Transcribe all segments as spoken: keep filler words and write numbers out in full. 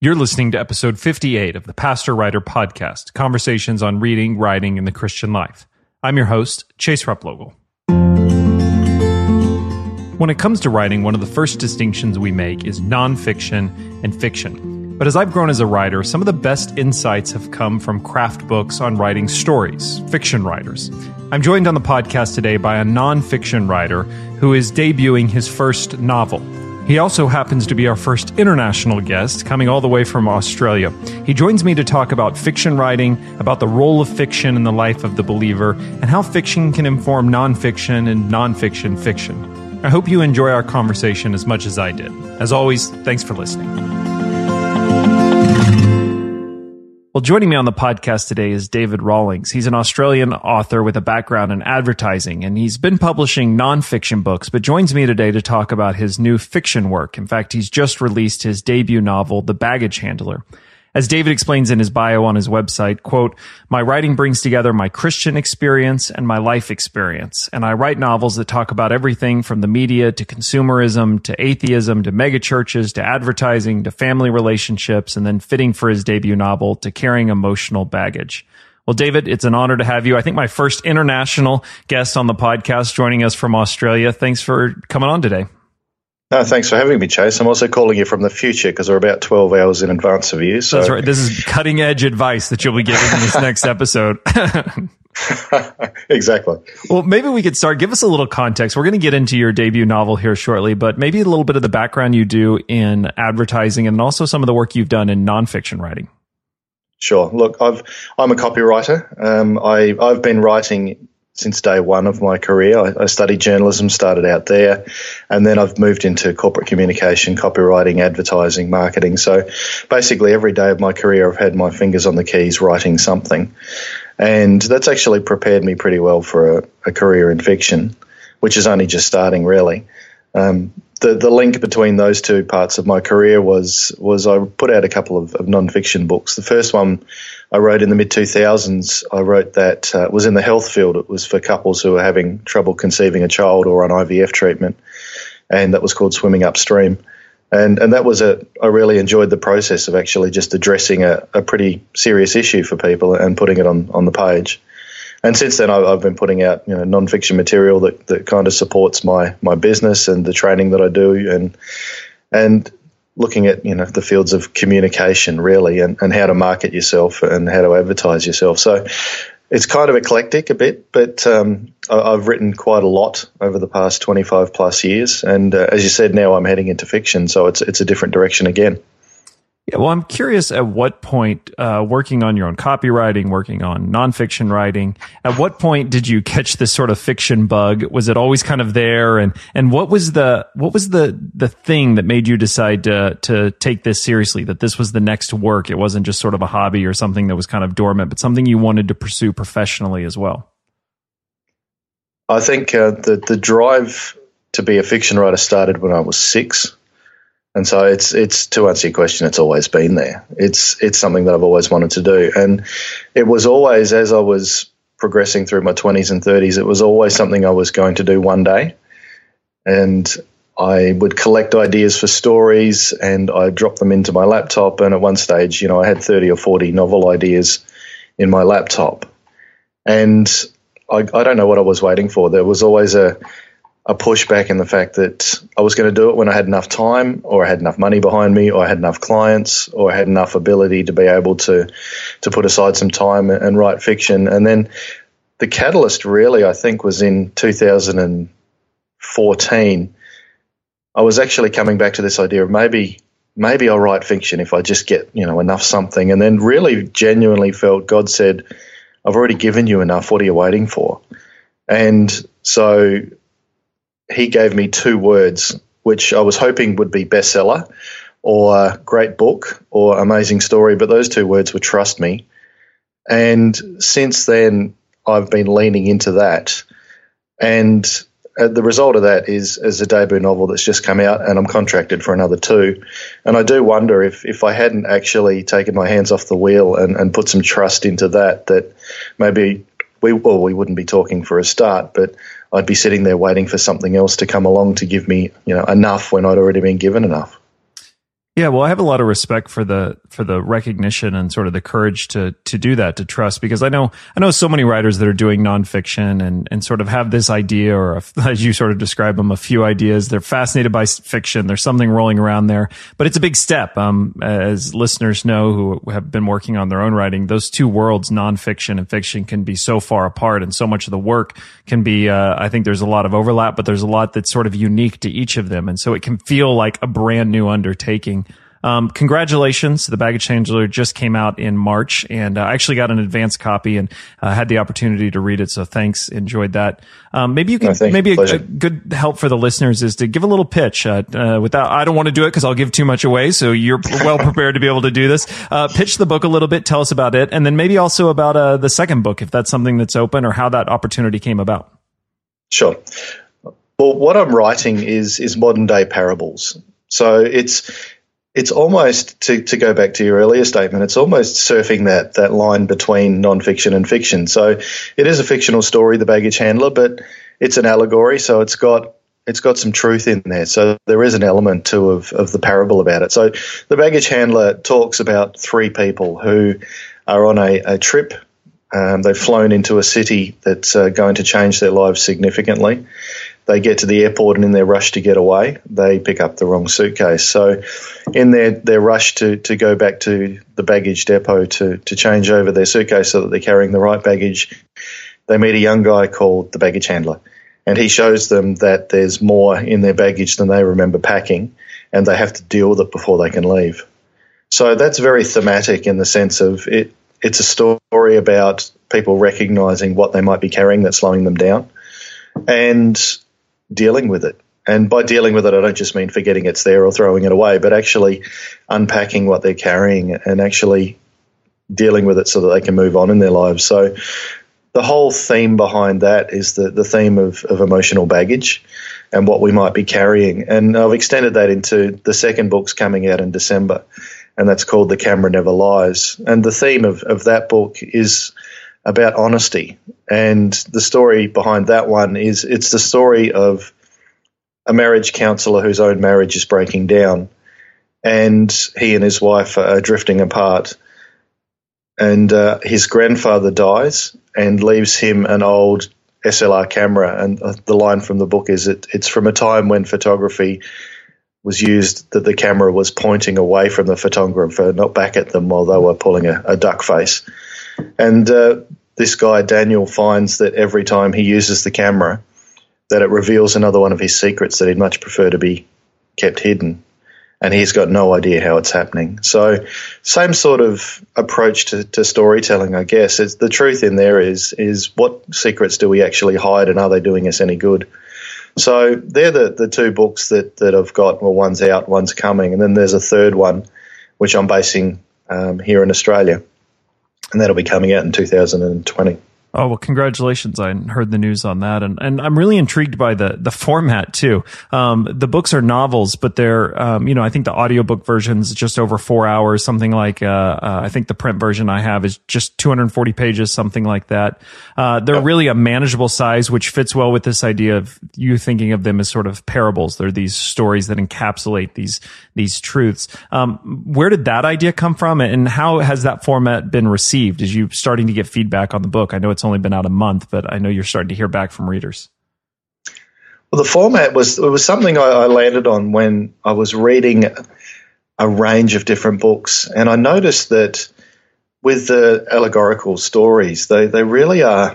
You're listening to episode fifty-eight of the Pastor Writer Podcast, conversations on reading, writing, and the Christian life. I'm your host, Chase Replogle. When it comes to writing, one of the first distinctions we make is nonfiction and fiction. But as I've grown as a writer, some of the best insights have come from craft books on writing stories, fiction writers. I'm joined on the podcast today by a nonfiction writer who is debuting his first novel. He also happens to be our first international guest, coming all the way from Australia. He joins me to talk about fiction writing, about the role of fiction in the life of the believer, and how fiction can inform nonfiction and nonfiction fiction. I hope you enjoy our conversation as much as I did. As always, thanks for listening. Well, joining me on the podcast today is David Rawlings. He's an Australian author with a background in advertising, and he's been publishing nonfiction books, but joins me today to talk about his new fiction work. In fact, he's just released his debut novel, The Baggage Handler. As David explains in his bio on his website, quote, "My writing brings together my Christian experience and my life experience, and I write novels that talk about everything from the media to consumerism to atheism to megachurches to advertising to family relationships," and then fitting for his debut novel, to carrying emotional baggage. Well, David, it's an honor to have you. I think my first international guest on the podcast, joining us from Australia. Thanks for coming on today. No, thanks for having me, Chase. I'm also calling you from the future because we're about twelve hours in advance of you. So. That's right. This is cutting-edge advice that you'll be giving in this next episode. Exactly. Well, maybe we could start. Give us a little context. We're going to get into your debut novel here shortly, but maybe a little bit of the background you do in advertising and also some of the work you've done in nonfiction writing. Sure. Look, I've, I'm a copywriter. Um, I, I've been writing since day one of my career. I, I studied journalism, started out there, and then I've moved into corporate communication, copywriting, advertising, marketing. So basically every day of my career, I've had my fingers on the keys writing something. And that's actually prepared me pretty well for a, a career in fiction, which is only just starting, really. Um, the, the link between those two parts of my career was was I put out a couple of, of nonfiction books. The first one I wrote in the mid two thousands, I wrote that uh, was in the health field. It was for couples who were having trouble conceiving a child or on I V F treatment, and that was called Swimming Upstream. And and that was a – I really enjoyed the process of actually just addressing a, a pretty serious issue for people and putting it on, on the page. And since then I've, I've been putting out, you know, nonfiction material that, that kind of supports my, my business and the training that I do, and and – looking at, you know, the fields of communication, really, and, and how to market yourself and how to advertise yourself. So it's kind of eclectic a bit, but um, I've written quite a lot over the past twenty-five plus years. And uh, as you said, now I'm heading into fiction, so it's it's a different direction again. Yeah, well, I'm curious at what point, uh, working on your own copywriting, working on nonfiction writing, at what point did you catch this sort of fiction bug? Was it always kind of there? And, and what was the, what was the, the thing that made you decide to, to take this seriously, that this was the next work? It wasn't just sort of a hobby or something that was kind of dormant, but something you wanted to pursue professionally as well? I think, uh, the, the drive to be a fiction writer started when I was six. And so it's it's to answer your question, it's always been there. It's it's something that I've always wanted to do. And it was always, as I was progressing through my twenties and thirties, it was always something I was going to do one day. And I would collect ideas for stories and I dropped them into my laptop. And at one stage, you know, I had thirty or forty novel ideas in my laptop. And I, I don't know what I was waiting for. There was always a... a pushback in the fact that I was going to do it when I had enough time, or I had enough money behind me, or I had enough clients, or I had enough ability to be able to to put aside some time and write fiction. And then the catalyst really, I think, was in two thousand fourteen. I was actually coming back to this idea of maybe maybe I'll write fiction if I just get, you know, enough something. And then really genuinely felt God said, "I've already given you enough. What are you waiting for?" And so He gave me two words, which I was hoping would be bestseller or great book or amazing story, but those two words were trust me. And since then, I've been leaning into that. And the result of that is, is a debut novel that's just come out, and I'm contracted for another two. And I do wonder if, if I hadn't actually taken my hands off the wheel and, and put some trust into that, that maybe we, well, we wouldn't be talking for a start, but I'd be sitting there waiting for something else to come along to give me, you know, enough when I'd already been given enough. Yeah, well, I have a lot of respect for the for the recognition and sort of the courage to to do that, to trust, because I know I know so many writers that are doing nonfiction and and sort of have this idea, or a, as you sort of describe them, a few ideas. They're fascinated by fiction. There's something rolling around there, but it's a big step. Um, as listeners know who have been working on their own writing, those two worlds, nonfiction and fiction, can be so far apart, and so much of the work can be. Uh, I think there's a lot of overlap, but there's a lot that's sort of unique to each of them, and so it can feel like a brand new undertaking. Um, congratulations. The Baggage Handler just came out in March, and uh, I actually got an advanced copy and uh, had the opportunity to read it. So thanks. Enjoyed that. Um, maybe you can, no, maybe a, a good help for the listeners is to give a little pitch, uh, uh without, I don't want to do it because I'll give too much away. So you're well prepared to be able to do this. Uh, pitch the book a little bit. Tell us about it. And then maybe also about, uh, the second book, if that's something that's open, or how that opportunity came about. Sure. Well, what I'm writing is, is modern day parables. So it's, It's almost, to, to go back to your earlier statement, it's almost surfing that that line between nonfiction and fiction. So it is a fictional story, The Baggage Handler, but it's an allegory, so it's got it's got some truth in there. So there is an element, too, of, of the parable about it. So The Baggage Handler talks about three people who are on a, a trip. Um, they've flown into a city that's uh, going to change their lives significantly. They get to the airport, and in their rush to get away, they pick up the wrong suitcase. So in their, their rush to, to go back to the baggage depot to, to change over their suitcase so that they're carrying the right baggage, they meet a young guy called the Baggage Handler. And he shows them that there's more in their baggage than they remember packing, and they have to deal with it before they can leave. So that's very thematic in the sense of it. It's a story about people recognizing what they might be carrying that's slowing them down. And dealing with it. And by dealing with it, I don't just mean forgetting it's there or throwing it away, but actually unpacking what they're carrying and actually dealing with it so that they can move on in their lives. So the whole theme behind that is the, the theme of, of emotional baggage and what we might be carrying. And I've extended that into the second book's coming out in December, and that's called The Camera Never Lies. And the theme of, of that book is about honesty. And the story behind that one is it's the story of a marriage counselor whose own marriage is breaking down, and he and his wife are drifting apart, and uh, his grandfather dies and leaves him an old S L R camera. And the line from the book is it, it's from a time when photography was used that the camera was pointing away from the photographer, not back at them while they were pulling a, a duck face. And uh, this guy, Daniel, finds that every time he uses the camera, that it reveals another one of his secrets that he'd much prefer to be kept hidden. And he's got no idea how it's happening. So same sort of approach to, to storytelling, I guess. It's, the truth in there is, is what secrets do we actually hide, and are they doing us any good? So they're the, the two books that, that I've got. Well, one's out, one's coming. And then there's a third one, which I'm basing um, here in Australia. And that'll be coming out in two thousand twenty. Oh, well, congratulations. I heard the news on that. And, and I'm really intrigued by the, the format too. Um, the books are novels, but they're, um, you know, I think the audiobook version is just over four hours, something like, uh, uh, I think the print version I have is just two hundred forty pages, something like that. Uh, they're really a manageable size, which fits well with this idea of you thinking of them as sort of parables. They're these stories that encapsulate these, these truths. Um, where did that idea come from, and how has that format been received? Is you starting to get feedback on the book? I know it's It's only been out a month, but I know you're starting to hear back from readers. Well, the format was it was something I, I landed on when I was reading a range of different books, and I noticed that with the allegorical stories, they they really are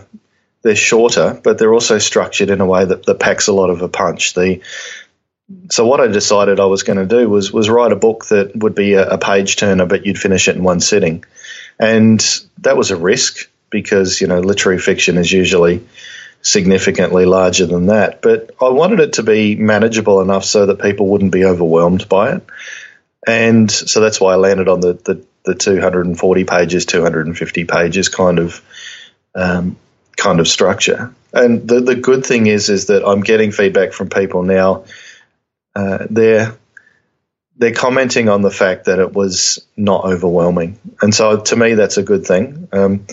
they're shorter, but they're also structured in a way that, that packs a lot of a punch. The so what I decided I was going to do was was write a book that would be a, a page turner, but you'd finish it in one sitting, and that was a risk, because, you know, literary fiction is usually significantly larger than that. But I wanted it to be manageable enough so that people wouldn't be overwhelmed by it. And so that's why I landed on the, the, the two hundred forty pages, two hundred fifty pages kind of um, kind of structure. And the, the good thing is is that I'm getting feedback from people now. Uh, they're they're commenting on the fact that it was not overwhelming. And so to me, that's a good thing. Um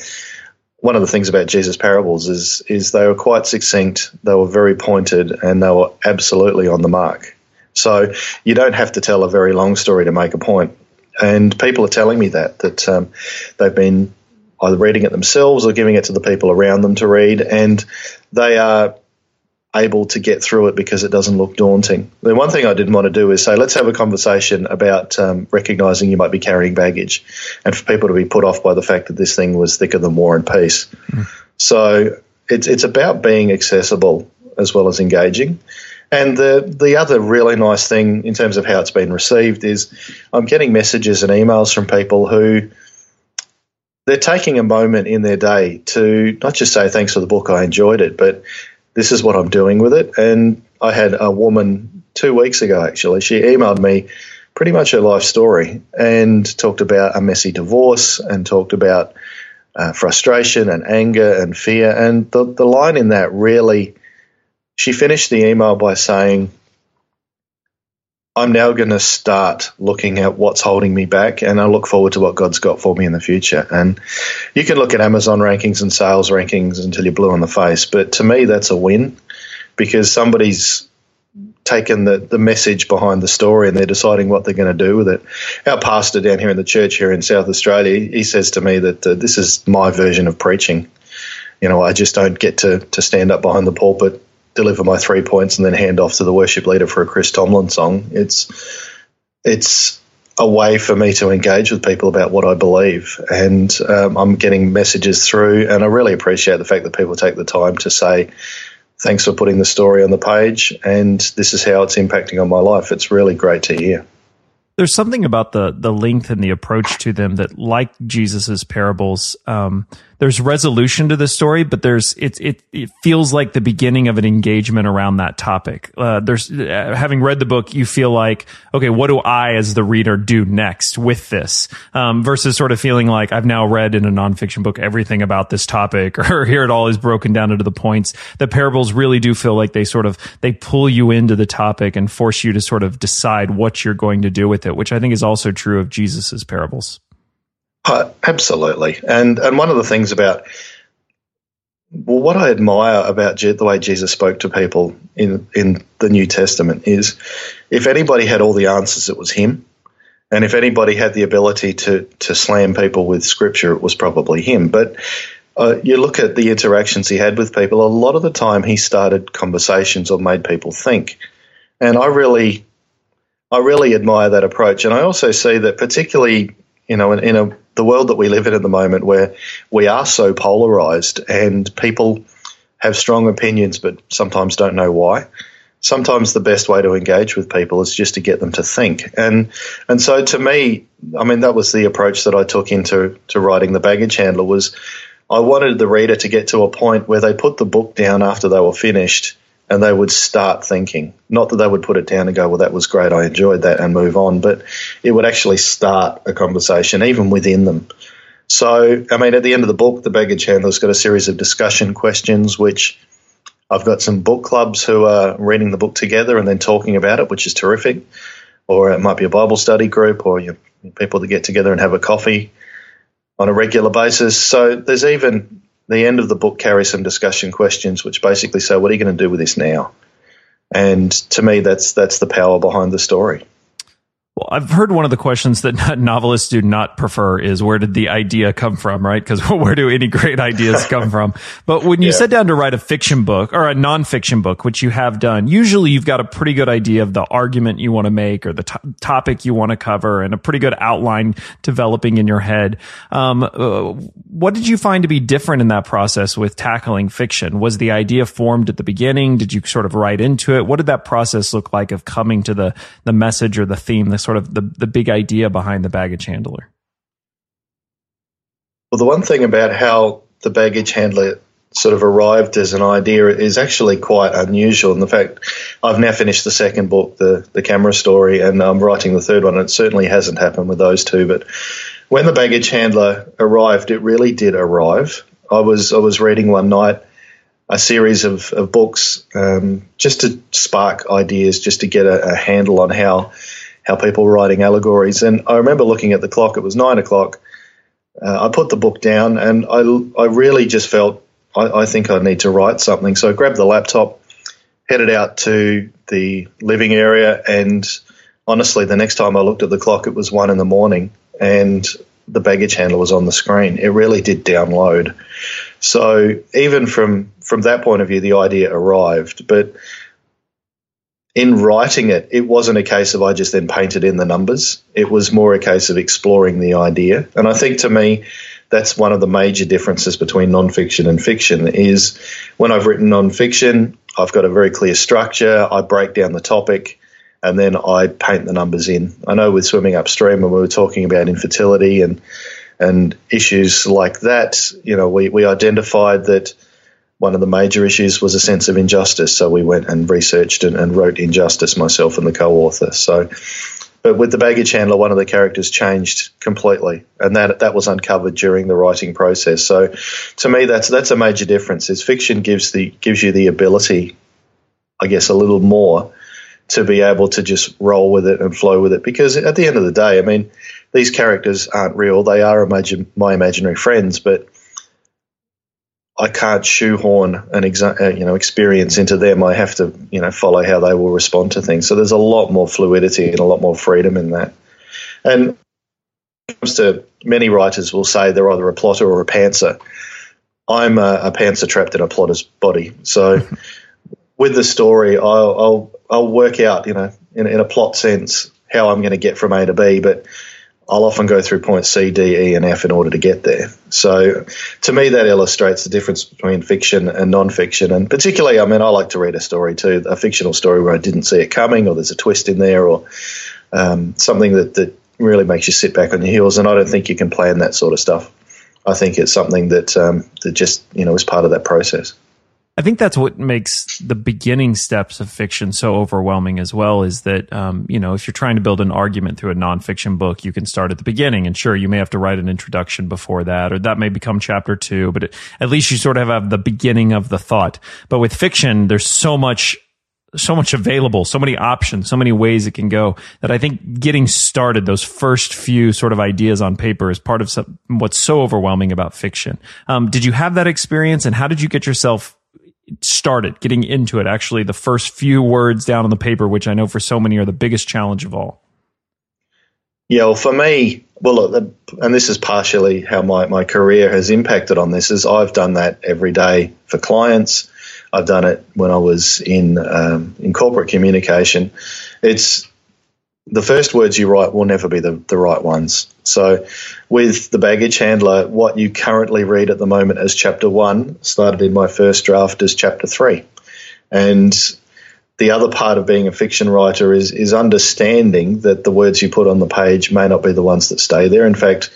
One of the things about Jesus' parables is is they were quite succinct, they were very pointed, and they were absolutely on the mark, So you don't have to tell a very long story to make a point. And people are telling me that, that um, they've been either reading it themselves or giving it to the people around them to read, and they are able to get through it because it doesn't look daunting. The one thing I didn't want to do is say, let's have a conversation about um, recognising you might be carrying baggage, and for people to be put off by the fact that this thing was thicker than War and Peace. Mm. So it's it's about being accessible as well as engaging. And the, the other really nice thing in terms of how it's been received is I'm getting messages and emails from people who they're taking a moment in their day to not just say thanks for the book, I enjoyed it, but this is what I'm doing with it. And I had a woman two weeks ago, actually, she emailed me pretty much her life story and talked about a messy divorce and talked about uh, frustration and anger and fear. And the, the line in that really, she finished the email by saying, I'm now going to start looking at what's holding me back, and I look forward to what God's got for me in the future. And you can look at Amazon rankings and sales rankings until you're blue in the face, but to me that's a win, because somebody's taken the, the message behind the story and they're deciding what they're going to do with it. Our pastor down here in the church here in South Australia, he says to me that uh, this is my version of preaching. You know, I just don't get to, to stand up behind the pulpit, deliver my three points, and then hand off to the worship leader for a Chris Tomlin song. It's it's a way for me to engage with people about what I believe, and um, I'm getting messages through, and I really appreciate the fact that people take the time to say, thanks for putting the story on the page, and this is how it's impacting on my life. It's really great to hear. There's something about the the length and the approach to them that, like Jesus's parables, um, there's resolution to the story, but there's it it it feels like the beginning of an engagement around that topic. Uh, there's uh, having read the book, you feel like, okay, what do I as the reader do next with this? Um, versus sort of feeling like I've now read in a nonfiction book everything about this topic, or here it all is broken down into the points. The parables really do feel like they sort of they pull you into the topic and force you to sort of decide what you're going to do with it, which I think is also true of Jesus's parables. Uh, absolutely. And and one of the things about, well, what I admire about Je- the way Jesus spoke to people in, in the New Testament is if anybody had all the answers, it was him. And if anybody had the ability to, to slam people with scripture, it was probably him. But uh, you look at the interactions he had with people, a lot of the time he started conversations or made people think. And I really... I really admire that approach, and I also see that particularly, you know, in, in a, the world that we live in at the moment, where we are so polarized and people have strong opinions but sometimes don't know why, sometimes the best way to engage with people is just to get them to think. And and so to me, I mean, that was the approach that I took into to writing The Baggage Handler, was I wanted the reader to get to a point where they put the book down after they were finished and they would start thinking. Not that they would put it down and go, well, that was great, I enjoyed that, and move on, but it would actually start a conversation, even within them. So, I mean, at the end of the book, The Baggage Handler's got a series of discussion questions, which I've got some book clubs who are reading the book together and then talking about it, which is terrific. Or it might be a Bible study group, or you know, people that get together and have a coffee on a regular basis. So there's even... the end of the book carries some discussion questions which basically say, what are you going to do with this now? And to me, that's that's the power behind the story. Well, I've heard one of the questions that novelists do not prefer is, where did the idea come from, right? Because where do any great ideas come from? But when you yeah. sit down to write a fiction book or a nonfiction book, which you have done, usually you've got a pretty good idea of the argument you want to make or the t- topic you want to cover, and a pretty good outline developing in your head. Um, uh, what did you find to be different in that process with tackling fiction? Was the idea formed at the beginning? Did you sort of write into it? What did that process look like of coming to the the message or the theme, the sort of the, the big idea behind The Baggage Handler? Well, the one thing about how The Baggage Handler sort of arrived as an idea is actually quite unusual. In fact, I've now finished the second book, the, the Camera Story, and I'm writing the third one. It certainly hasn't happened with those two, but when The Baggage Handler arrived, it really did arrive. I was I was reading one night a series of, of books um, just to spark ideas, just to get a, a handle on how how people writing allegories. And I remember looking at the clock. It was nine o'clock. Uh, I put the book down, and I, I really just felt, I, I think I need to write something. So I grabbed the laptop, headed out to the living area, and honestly, the next time I looked at the clock, it was one in the morning, and The Baggage Handler was on the screen. It really did download. So even from, from that point of view, the idea arrived. But in writing it, it wasn't a case of I just then painted in the numbers. It was more a case of exploring the idea. And I think, to me, that's one of the major differences between nonfiction and fiction is when I've written nonfiction, I've got a very clear structure. I break down the topic, and then I paint the numbers in. I know with Swimming Upstream, when we were talking about infertility and and issues like that, you know, we, we identified that one of the major issues was a sense of injustice. So we went and researched and, and wrote Injustice, myself and the co-author. So, but with The Baggage Handler, one of the characters changed completely, and that that was uncovered during the writing process. So, to me, that's that's a major difference. Is fiction gives the gives you the ability, I guess, a little more, to be able to just roll with it and flow with it. Because at the end of the day, I mean, these characters aren't real. They are imagine, my imaginary friends, but I can't shoehorn an exa- you know, experience into them. I have to, you know, follow how they will respond to things. So there's a lot more fluidity and a lot more freedom in that. And to many writers will say they're either a plotter or a pantser. I'm a, a pantser trapped in a plotter's body. So with the story, I'll, I'll I'll work out, you know, in, in a plot sense, how I'm going to get from A to B, but I'll often go through points C, D, E, and F in order to get there. So to me, that illustrates the difference between fiction and non-fiction. And particularly, I mean, I like to read a story too, a fictional story where I didn't see it coming, or there's a twist in there, or um, something that, that really makes you sit back on your heels. And I don't think you can plan that sort of stuff. I think it's something that um, that just, you know, is part of that process. I think that's what makes the beginning steps of fiction so overwhelming as well, is that, um, you know, if you're trying to build an argument through a nonfiction book, you can start at the beginning. And sure, you may have to write an introduction before that, or that may become chapter two, but it, at least you sort of have the beginning of the thought. But with fiction, there's so much, so much available, so many options, so many ways it can go, that I think getting started, those first few sort of ideas on paper, is part of some, what's so overwhelming about fiction. Um, did you have that experience, and how did you get yourself started getting into it, actually the first few words down on the paper, which I know for so many are the biggest challenge of all? Yeah, well, for me, well, look, and this is partially how my, my career has impacted on this, is I've done that every day for clients. I've done it when I was in um, in corporate communication. It's the first words you write will never be the, the right ones. So with The Baggage Handler, what you currently read at the moment as chapter one started in my first draft as chapter three. And the other part of being a fiction writer is is understanding that the words you put on the page may not be the ones that stay there. In fact,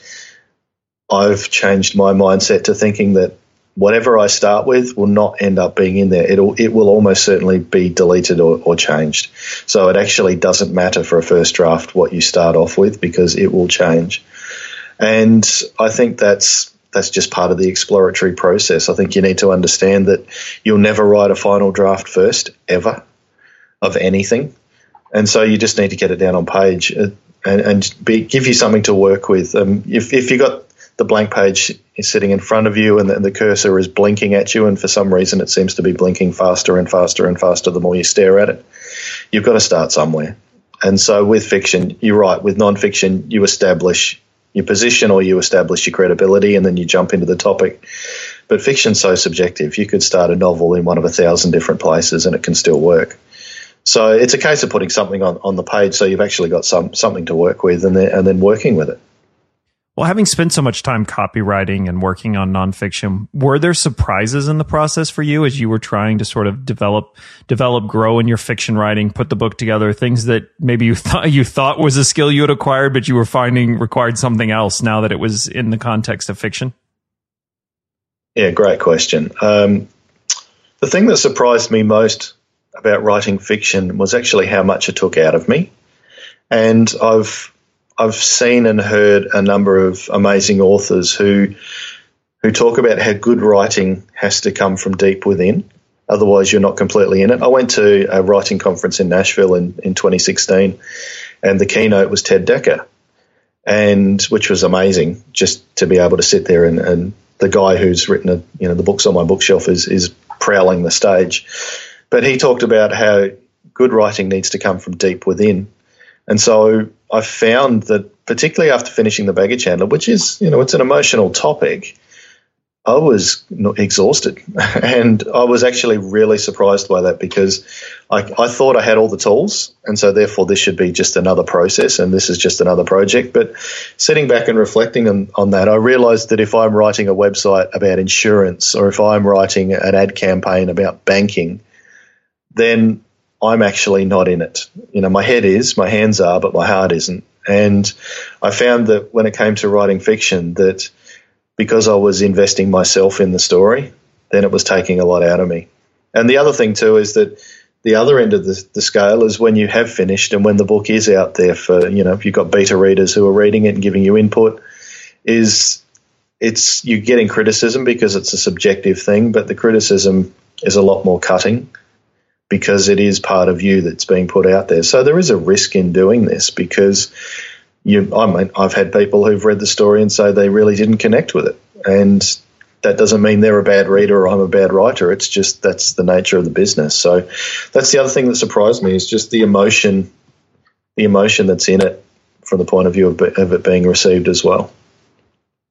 I've changed my mindset to thinking that whatever I start with will not end up being in there. It'll, it will almost certainly be deleted or, or changed. So it actually doesn't matter for a first draft what you start off with, because it will change. And I think that's that's just part of the exploratory process. I think you need to understand that you'll never write a final draft first, ever, of anything. And so you just need to get it down on page and, and be, give you something to work with. Um, if, if you've got the blank page is sitting in front of you, and the, and the cursor is blinking at you, and for some reason it seems to be blinking faster and faster and faster the more you stare at it, you've got to start somewhere. And so with fiction, you're right. With nonfiction, you establish your position, or you establish your credibility, and then you jump into the topic. But fiction's so subjective. You could start a novel in one of a thousand different places, and it can still work. So it's a case of putting something on, on the page so you've actually got some something to work with, and then, and then working with it. Well, having spent so much time copywriting and working on nonfiction, were there surprises in the process for you as you were trying to sort of develop, develop, grow in your fiction writing, put the book together, things that maybe you thought you thought was a skill you had acquired, but you were finding required something else now that it was in the context of fiction? Yeah, great question. Um, the thing that surprised me most about writing fiction was actually how much it took out of me. And I've I've seen and heard a number of amazing authors who who talk about how good writing has to come from deep within, otherwise you're not completely in it. I went to a writing conference in Nashville in, in twenty sixteen, and the keynote was Ted Decker, and which was amazing just to be able to sit there and, and the guy who's written, a, you know, the books on my bookshelf is, is prowling the stage. But he talked about how good writing needs to come from deep within. And so I found that particularly after finishing The Baggage Handler, which is, you know, it's an emotional topic, I was exhausted. And I was actually really surprised by that, because I, I thought I had all the tools, and so therefore this should be just another process and this is just another project. But sitting back and reflecting on, on that, I realized that if I'm writing a website about insurance, or if I'm writing an ad campaign about banking, then I'm actually not in it. You know, my head is, my hands are, but my heart isn't. And I found that when it came to writing fiction, that because I was investing myself in the story, then it was taking a lot out of me. And the other thing too is that the other end of the, the scale is when you have finished and when the book is out there for, you know, if you've got beta readers who are reading it and giving you input, is it's you're getting criticism because it's a subjective thing, but the criticism is a lot more cutting, because it is part of you that's being put out there. So there is a risk in doing this, because you, I mean, I've had people who've read the story and say they really didn't connect with it. And that doesn't mean they're a bad reader or I'm a bad writer. It's just that's the nature of the business. So that's the other thing that surprised me, is just the emotion, the emotion that's in it from the point of view of, of it being received as well.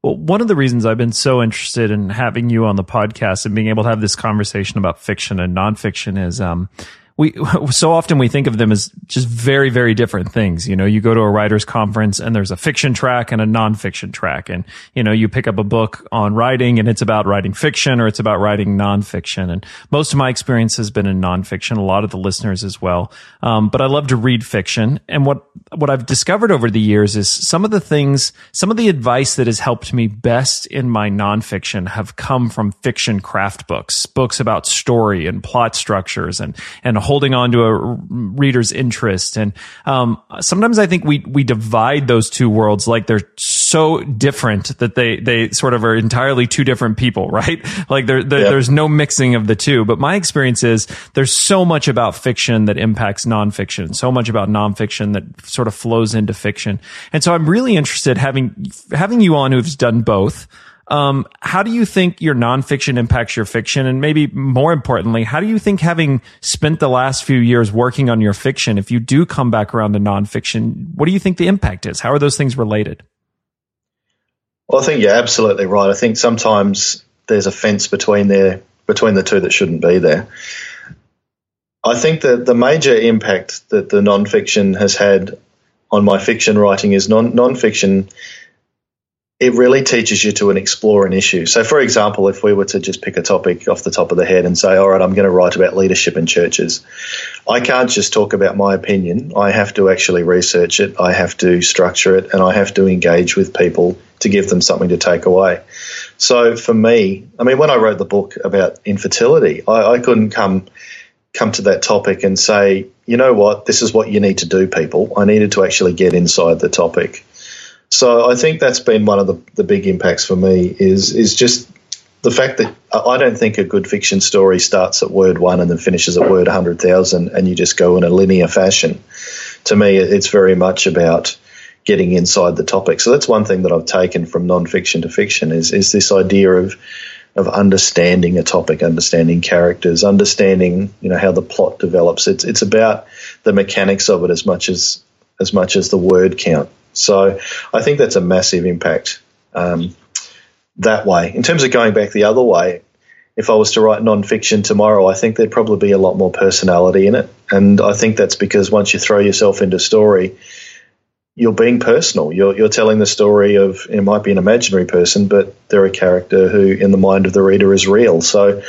Well, one of the reasons I've been so interested in having you on the podcast and being able to have this conversation about fiction and nonfiction is, um, we so often we think of them as just very, very different things. You know, you go to a writer's conference and there's a fiction track and a nonfiction track. And, you know, you pick up a book on writing and it's about writing fiction, or it's about writing nonfiction. And most of my experience has been in nonfiction, a lot of the listeners as well. Um, but I love to read fiction. And what, what I've discovered over the years is some of the things, some of the advice that has helped me best in my nonfiction have come from fiction craft books, books about story and plot structures and, and holding on to a reader's interest. And um, sometimes I think we we divide those two worlds like they're so different that they they sort of are entirely two different people, right? Like there, there, yep. there's no mixing of the two. But my experience is there's so much about fiction that impacts nonfiction, so much about nonfiction that sort of flows into fiction. And so I'm really interested having having you on who's done both. Um, how do you think your nonfiction impacts your fiction? And maybe more importantly, how do you think, having spent the last few years working on your fiction, if you do come back around to nonfiction, what do you think the impact is? How are those things related? Well, I think you're absolutely right. I think sometimes there's a fence between there, between the two that shouldn't be there. I think that the major impact that the nonfiction has had on my fiction writing is non nonfiction. It really teaches you to an explore an issue. So, for example, if we were to just pick a topic off the top of the head and say, all right, I'm going to write about leadership in churches, I can't just talk about my opinion. I have to actually research it. I have to structure it, and I have to engage with people to give them something to take away. So for me, I mean, when I wrote the book about infertility, I, I couldn't come come to that topic and say, you know what, this is what you need to do, people. I needed to actually get inside the topic. So I think that's been one of the, the big impacts for me is is just the fact that I don't think a good fiction story starts at word one and then finishes at word one hundred thousand, and you just go in a linear fashion. To me, it's very much about getting inside the topic. So that's one thing that I've taken from nonfiction to fiction is, is this idea of of understanding a topic, understanding characters, understanding, you know, how the plot develops. It's it's about the mechanics of it as much as as much as the word count. So I think that's a massive impact um, that way. In terms of going back the other way, if I was to write nonfiction tomorrow, I think there'd probably be a lot more personality in it. And I think that's because once you throw yourself into story, you're being personal. You're, you're telling the story of, it might be an imaginary person, but they're a character who in the mind of the reader is real. So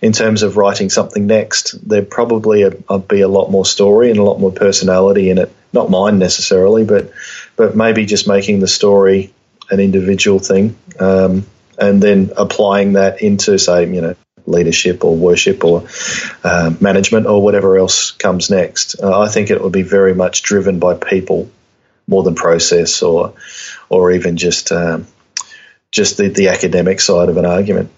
in terms of writing something next, there'd probably a, be a lot more story and a lot more personality in it. Not mine necessarily, but but maybe just making the story an individual thing, um, and then applying that into, say, you know, leadership or worship or uh, management or whatever else comes next. Uh, I think it would be very much driven by people more than process or or even just um, just the, the academic side of an argument.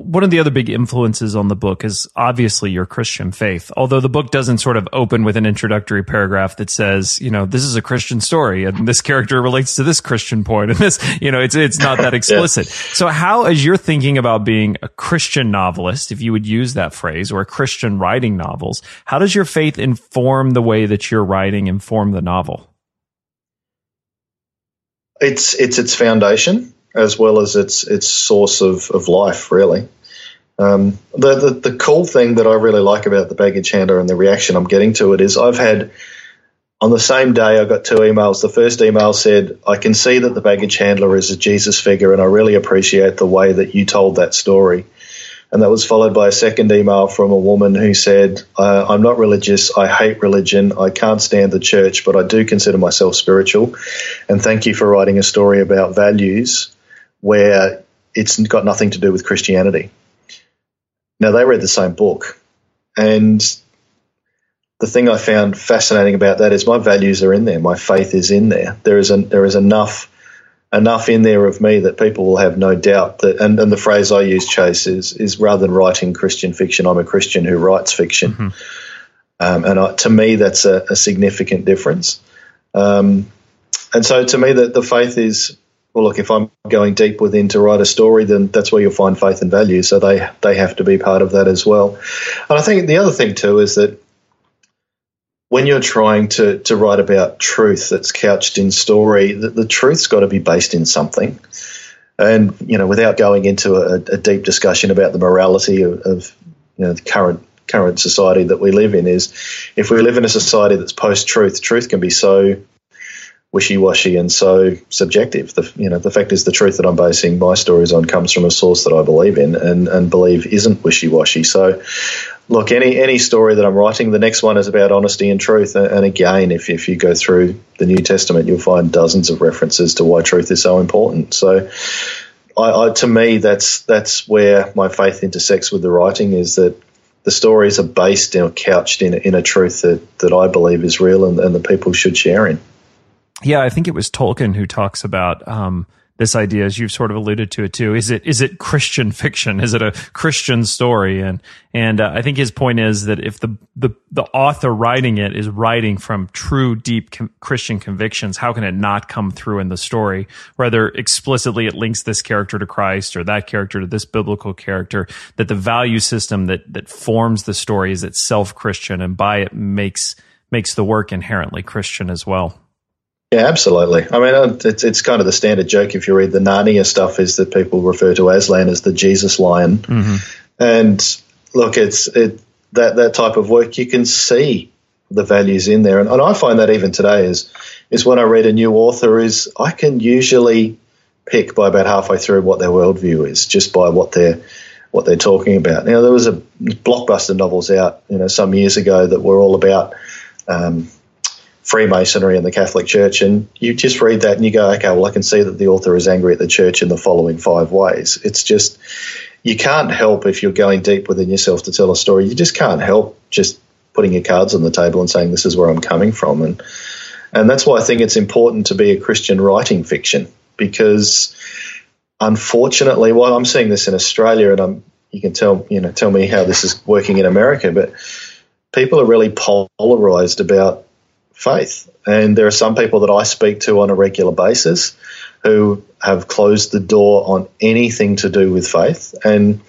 one of the other big influences on the book is obviously your Christian faith, although the book doesn't sort of open with an introductory paragraph that says, you know, this is a Christian story and this character relates to this Christian point and this, you know, it's it's not that explicit. Yeah. So how, as you're thinking about being a Christian novelist, if you would use that phrase, or a Christian writing novels, how does your faith inform the way that you're writing, inform the novel? It's it's its foundation, as well as its its source of, of life, really. Um, the, the the cool thing that I really like about The Baggage Handler and the reaction I'm getting to it is I've had, on the same day, I got two emails. The first email said, I can see that The Baggage Handler is a Jesus figure, and I really appreciate the way that you told that story. And that was followed by a second email from a woman who said, uh, I'm not religious, I hate religion, I can't stand the church, but I do consider myself spiritual. And thank you for writing a story about values where it's got nothing to do with Christianity. Now, they read the same book. And the thing I found fascinating about that is my values are in there, my faith is in there. There is, an, there is enough... enough in there of me that people will have no doubt that, and, and the phrase I use, Chase, is, is rather than writing Christian fiction, I'm a Christian who writes fiction. Mm-hmm. Um, and I, to me, that's a, a significant difference. Um, and so to me, that the faith is, well, look, if I'm going deep within to write a story, then that's where you'll find faith and value. So they, they have to be part of that as well. And I think the other thing too is that when you're trying to, to write about truth that's couched in story, the, the truth's got to be based in something. And, you know, without going into a, a deep discussion about the morality of, of you know, the current current society that we live in, is if we live in a society that's post-truth, truth can be so wishy-washy and so subjective. The, you know, the fact is the truth that I'm basing my stories on comes from a source that I believe in and, and believe isn't wishy-washy. So, look, any any story that I'm writing, the next one is about honesty and truth. And again, if, if you go through the New Testament, you'll find dozens of references to why truth is so important. So I, I, to me, that's that's where my faith intersects with the writing, is that the stories are based or couched in, in a truth that, that I believe is real and, and the people should share in. Yeah, I think it was Tolkien who talks about um, this idea, as you've sort of alluded to it too. Is it is it Christian fiction? Is it a Christian story? And and uh, I think his point is that if the, the the author writing it is writing from true, deep com- Christian convictions, how can it not come through in the story? Whether explicitly it links this character to Christ or that character to this biblical character, that the value system that that forms the story is itself Christian, and by it makes makes the work inherently Christian as well. Yeah, absolutely. I mean, it's it's kind of the standard joke if you read the Narnia stuff, is that people refer to Aslan as the Jesus lion. Mm-hmm. And look, it's it that that type of work, you can see the values in there, and, and I find that even today is is when I read a new author, is I can usually pick by about halfway through what their worldview is, just by what they're what they're talking about. Now, there was a blockbuster novels out, you know, some years ago that were all about Um, Freemasonry and the Catholic Church, and you just read that and you go, okay, well, I can see that the author is angry at the church in the following five ways. It's just, you can't help, if you're going deep within yourself to tell a story, you just can't help just putting your cards on the table and saying, this is where I'm coming from. And and that's why I think it's important to be a Christian writing fiction, because unfortunately, well, I'm seeing this in Australia, and I'm you can tell, you know, tell me how this is working in America, but people are really polarized about faith. And there are some people that I speak to on a regular basis who have closed the door on anything to do with faith. And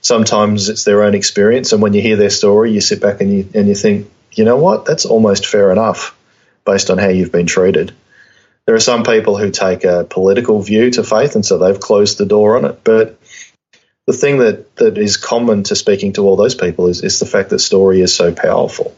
sometimes it's their own experience. And when you hear their story, you sit back and you, and you think, you know what, that's almost fair enough based on how you've been treated. There are some people who take a political view to faith, and so they've closed the door on it. But the thing that, that is common to speaking to all those people is, is the fact that story is so powerful.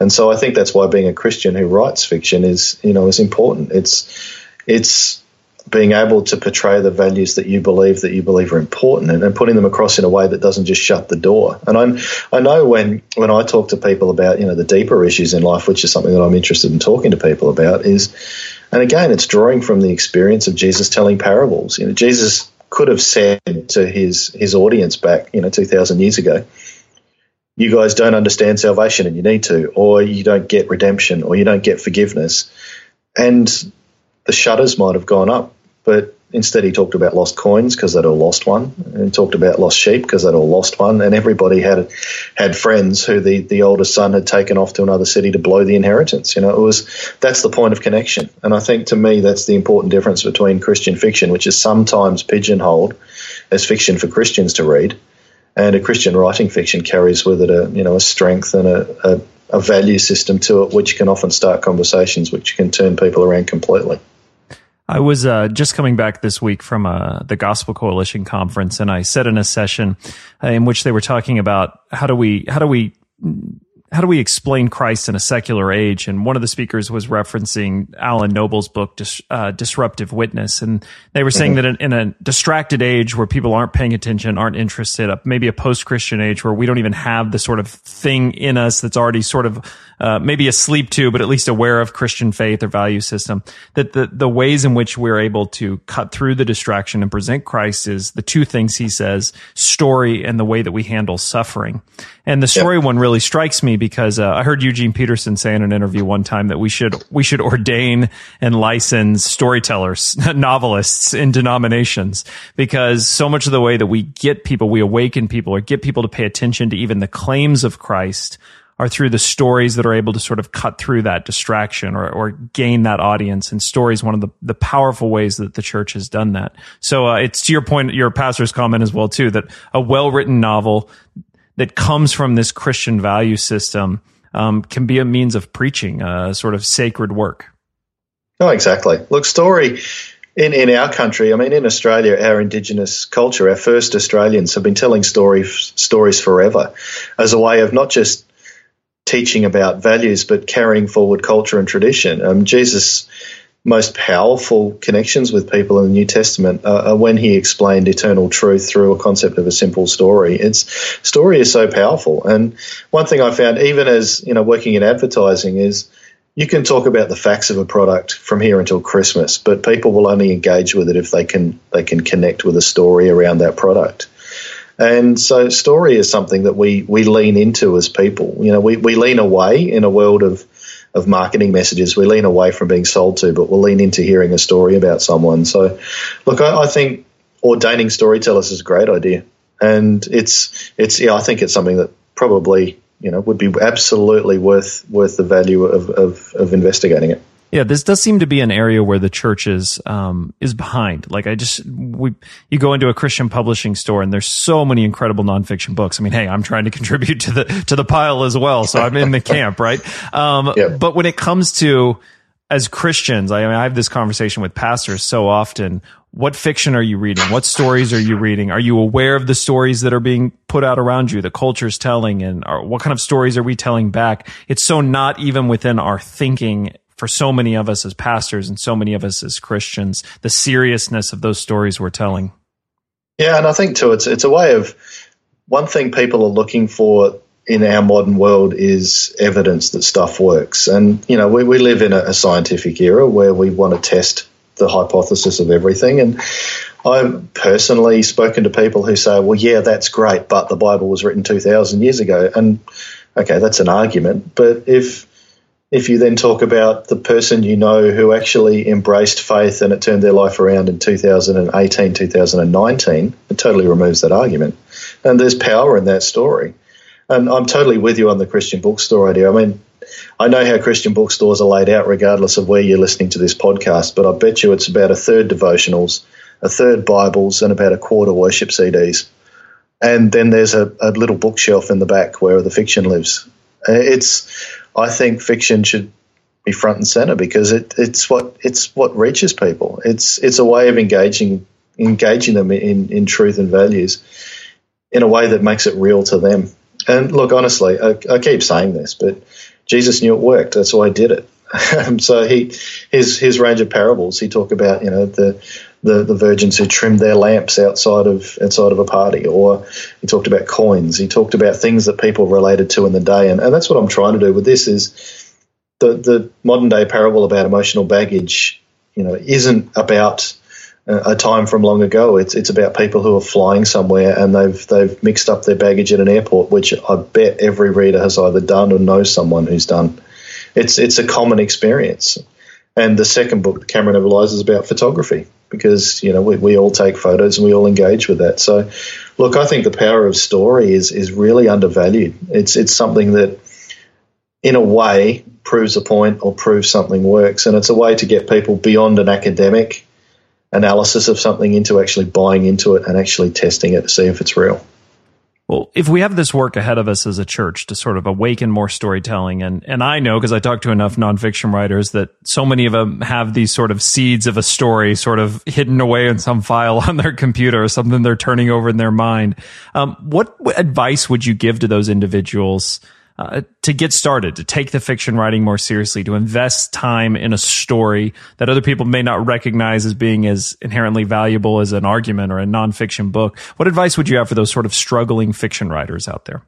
And so I think that's why being a Christian who writes fiction is, you know, is important. It's it's being able to portray the values that you believe that you believe are important, and, and putting them across in a way that doesn't just shut the door. And I'm, I know when, when I talk to people about, you know, the deeper issues in life, which is something that I'm interested in talking to people about, is, and again, it's drawing from the experience of Jesus telling parables. You know, Jesus could have said to his his audience back, you know, two thousand years ago, you guys don't understand salvation and you need to, or you don't get redemption, or you don't get forgiveness. And the shutters might have gone up, but Instead, he talked about lost coins because they'd all lost one. And he talked about lost sheep because they'd all lost one. And everybody had had friends who the, the older son had taken off to another city to blow the inheritance. You know, it was that's the point of connection. And I think to me that's the important difference between Christian fiction, which is sometimes pigeonholed as fiction for Christians to read, and a Christian writing fiction carries with it a you know a strength and a, a, a value system to it, which can often start conversations, which can turn people around completely. I was uh, just coming back this week from uh, the Gospel Coalition conference, and I sat in a session in which they were talking about how do we how do we how do we explain Christ in a secular age. And one of the speakers was referencing Alan Noble's book Dis- uh, Disruptive Witness, and they were saying mm-hmm. that in, in a distracted age where people aren't paying attention, aren't interested, maybe a post-Christian age where we don't even have the sort of thing in us that's already sort of Uh, maybe asleep to, but at least aware of Christian faith or value system, that the, the ways in which we're able to cut through the distraction and present Christ is the two things he says, story and the way that we handle suffering. And the story yep. one really strikes me because uh, I heard Eugene Peterson say in an interview one time that we should, we should ordain and license storytellers, novelists in denominations, because so much of the way that we get people, we awaken people or get people to pay attention to even the claims of Christ are through the stories that are able to sort of cut through that distraction or, or gain that audience. And story is one of the, the powerful ways that the church has done that. So uh, it's to your point, your pastor's comment as well, too, that a well-written novel that comes from this Christian value system um, can be a means of preaching, a sort of sacred work. Oh, exactly. Look, story... In in our country, I mean, in Australia, our Indigenous culture, our first Australians have been telling story, stories forever as a way of not just teaching about values but carrying forward culture and tradition. Um, Jesus' most powerful connections with people in the New Testament are, are when he explained eternal truth through a concept of a simple story. It's story is so powerful. And one thing I found, even as, you know, working in advertising is, you can talk about the facts of a product from here until Christmas, but people will only engage with it if they can they can connect with a story around that product. And so story is something that we we lean into as people. You know, we, we lean away in a world of, of marketing messages. We lean away from being sold to, but we'll lean into hearing a story about someone. So, look, I, I think ordaining storytellers is a great idea. And it's it's yeah, I think it's something that probably – you know, would be absolutely worth worth the value of, of, of investigating it. Yeah, this does seem to be an area where the church is um, is behind. Like, I just we you go into a Christian publishing store and there's so many incredible nonfiction books. I mean, hey, I'm trying to contribute to the to the pile as well, so I'm in the camp, right? Um, yeah. But when it comes to as Christians, I mean, I have this conversation with pastors so often. What fiction are you reading? What stories are you reading? Are you aware of the stories that are being put out around you, the culture's telling, and are, what kind of stories are we telling back? It's so not even within our thinking for so many of us as pastors and so many of us as Christians, the seriousness of those stories we're telling. Yeah, and I think, too, it's it's a way of one thing people are looking for in our modern world is evidence that stuff works. And, you know, we, we live in a, a scientific era where we want to test the hypothesis of everything. And I've personally spoken to people who say, well, yeah, that's great, but the Bible was written two thousand years ago. And, okay, that's an argument. But if if you then talk about the person you know who actually embraced faith and it turned their life around in two thousand eighteen, two thousand nineteen, it totally removes that argument. And there's power in that story. And I'm totally with you on the Christian bookstore idea. I mean, I know how Christian bookstores are laid out regardless of where you're listening to this podcast, but I bet you it's about a third devotionals, a third Bibles, and about a quarter worship C Ds. And then there's a, a little bookshelf in the back where the fiction lives. It's, I think fiction should be front and center because it, it's what it's what reaches people. It's it's a way of engaging engaging them in, in truth and values in a way that makes it real to them. And look, honestly, I, I keep saying this, but Jesus knew it worked. That's why he did it. Um, so he, his his range of parables, he talked about, you know, the, the the virgins who trimmed their lamps outside of outside of a party, or he talked about coins. He talked about things that people related to in the day, and, and that's what I'm trying to do with this is the the modern day parable about emotional baggage. You know, isn't about a time from long ago. It's it's about people who are flying somewhere and they've they've mixed up their baggage at an airport, which I bet every reader has either done or knows someone who's done. It's it's a common experience, And the second book, The Camera Never Lies, is about photography, because, you know, we, we all take photos and we all engage with that. So, look, I think the power of story is is really undervalued. It's it's something that, in a way, proves a point or proves something works, and it's a way to get people beyond an academic analysis of something into actually buying into it and actually testing it to see if it's real. Well, if we have this work ahead of us as a church to sort of awaken more storytelling, and, and I know because I talk to enough nonfiction writers that so many of them have these sort of seeds of a story sort of hidden away in some file on their computer or something they're turning over in their mind. Um, what advice would you give to those individuals uh, to get started, to take the fiction writing more seriously, to invest time in a story that other people may not recognize as being as inherently valuable as an argument or a nonfiction book? What advice would you have for those sort of struggling fiction writers out there?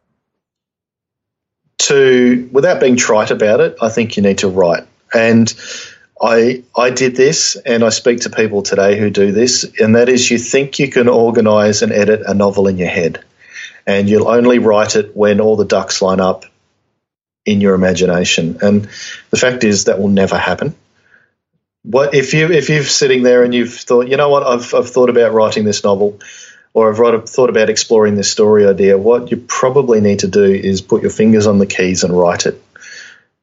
To, without being trite about it, I think you need to write. And I, I did this, and I speak to people today who do this, and that is, you think you can organize and edit a novel in your head, and you'll only write it when all the ducks line up in your imagination. And the fact is, that will never happen. What if you if you're sitting there and you've thought, you know what, I've I've thought about writing this novel, or I've wrote, thought about exploring this story idea. What you probably need to do is put your fingers on the keys and write it.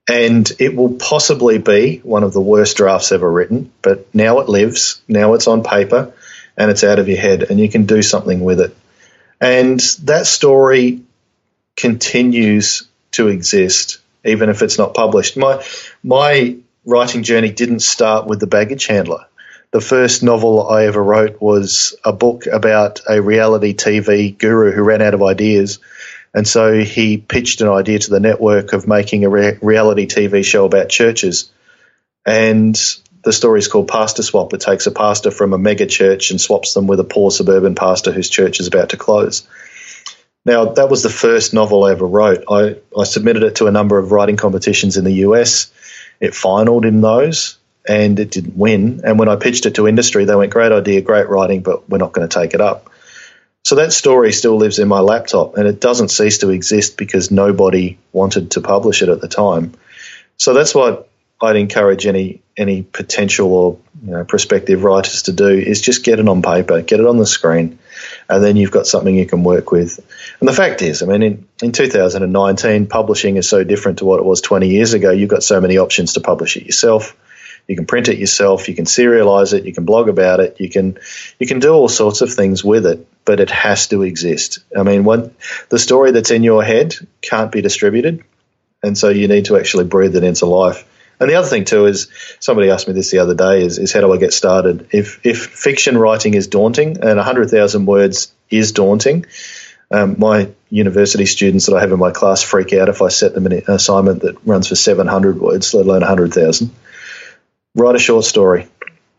And it will possibly be one of the worst drafts ever written, but now it lives, now it's on paper, and it's out of your head, and you can do something with it. And that story continues to exist, even if it's not published. My my writing journey didn't start with The Baggage Handler. The first novel I ever wrote was a book about a reality T V guru who ran out of ideas, and so he pitched an idea to the network of making a re- reality T V show about churches. And the story is called Pastor Swap. It takes a pastor from a mega church and swaps them with a poor suburban pastor whose church is about to close. Now, that was the first novel I ever wrote. I, I submitted it to a number of writing competitions in the U S. It finaled in those, and it didn't win. And when I pitched it to industry, they went, great idea, great writing, but we're not going to take it up. So that story still lives in my laptop, and it doesn't cease to exist because nobody wanted to publish it at the time. So that's what I'd encourage any any potential or, you know, prospective writers to do, is just get it on paper, get it on the screen, and then you've got something you can work with. And the fact is, I mean, in, in two thousand nineteen, publishing is so different to what it was twenty years ago. You've got so many options to publish it yourself. You can print it yourself. You can serialize it. You can blog about it. You can you can do all sorts of things with it, but it has to exist. I mean, one, the story that's in your head can't be distributed, and so you need to actually breathe it into life. And the other thing, too, is somebody asked me this the other day, is, is how do I get started? If if fiction writing is daunting, and one hundred thousand words is daunting, um, my university students that I have in my class freak out if I set them an assignment that runs for seven hundred words, let alone one hundred thousand. Write a short story.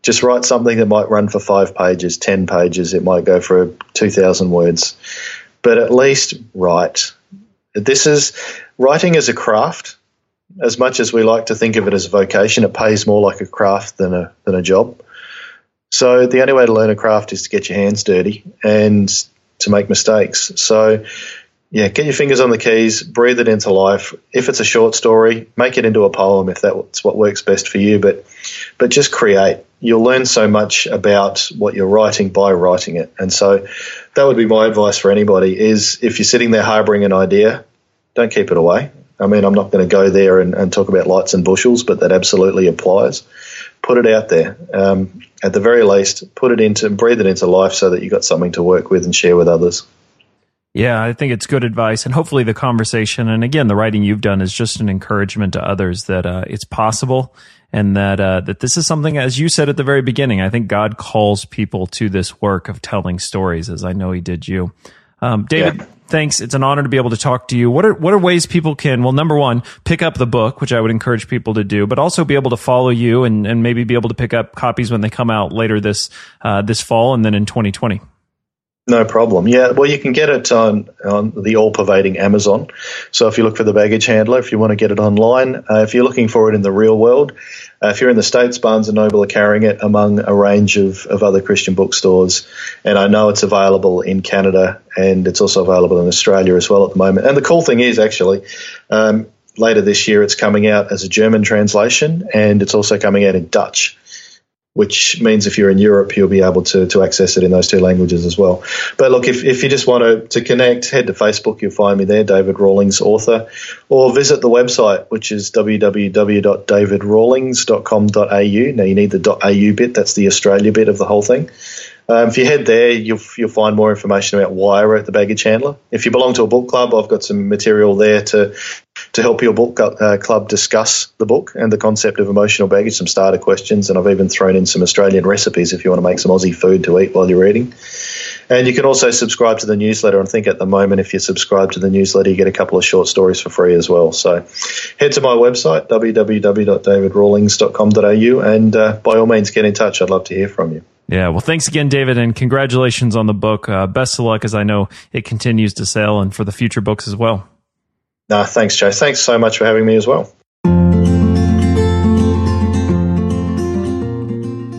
Just write something that might run for five pages, ten pages. It might go for two thousand words. But at least write. This is writing as a craft. As much as we like to think of it as a vocation, it pays more like a craft than a than a job. So the only way to learn a craft is to get your hands dirty and to make mistakes. So, yeah, get your fingers on the keys, breathe it into life. If it's a short story, make it into a poem if that's what works best for you. But but just create. You'll learn so much about what you're writing by writing it. And so that would be my advice for anybody, is if you're sitting there harboring an idea, don't keep it away. I mean, I'm not going to go there and, and talk about lights and bushels, but that absolutely applies. Put it out there. Um, at the very least, put it into, breathe it into life so that you've got something to work with and share with others. Yeah, I think it's good advice. And hopefully the conversation, and again, the writing you've done, is just an encouragement to others that uh, it's possible, and that uh, that this is something, as you said at the very beginning, I think God calls people to this work of telling stories, as I know he did you. Um, David, yeah. Thanks. It's an honor to be able to talk to you. What are what are ways people can, well, number one, pick up the book, which I would encourage people to do, but also be able to follow you and, and maybe be able to pick up copies when they come out later this uh, this fall and then in twenty twenty? No problem. Yeah, well, you can get it on, on the all-pervading Amazon. So if you look for The Baggage Handler, if you want to get it online, uh, if you're looking for it in the real world, uh, if you're in the States, Barnes and Noble are carrying it among a range of, of other Christian bookstores. And I know it's available in Canada, and it's also available in Australia as well at the moment. And the cool thing is, actually, um, later this year it's coming out as a German translation, and it's also coming out in Dutch, which means if you're in Europe, you'll be able to to access it in those two languages as well. But look, if, if you just want to, to connect, head to Facebook. You'll find me there, David Rawlings, author, or visit the website, which is w w w dot david rawlings dot com dot a u. Now, you need the .au bit. That's the Australia bit of the whole thing. Um, if you head there, you'll, you'll find more information about why I wrote The Baggage Handler. If you belong to a book club, I've got some material there to to help your book uh, club discuss the book and the concept of emotional baggage, some starter questions, and I've even thrown in some Australian recipes if you want to make some Aussie food to eat while you're eating. And you can also subscribe to the newsletter. I think at the moment, if you subscribe to the newsletter, you get a couple of short stories for free as well. So head to my website, w w w dot david rawlings dot com dot a u, and uh, by all means, get in touch. I'd love to hear from you. Yeah, well, thanks again, David, and congratulations on the book. Uh, best of luck, as I know it continues to sell, and for the future books as well. Nah, thanks, Chase. Thanks so much for having me as well.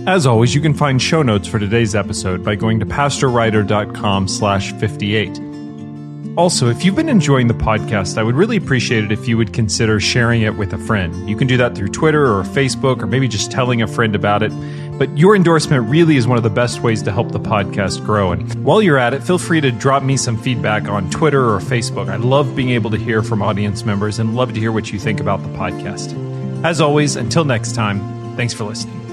As always, you can find show notes for today's episode by going to pastor writer dot com slash fifty-eight. Also, if you've been enjoying the podcast, I would really appreciate it if you would consider sharing it with a friend. You can do that through Twitter or Facebook, or maybe just telling a friend about it. But your endorsement really is one of the best ways to help the podcast grow. And while you're at it, feel free to drop me some feedback on Twitter or Facebook. I love being able to hear from audience members and love to hear what you think about the podcast. As always, until next time, thanks for listening.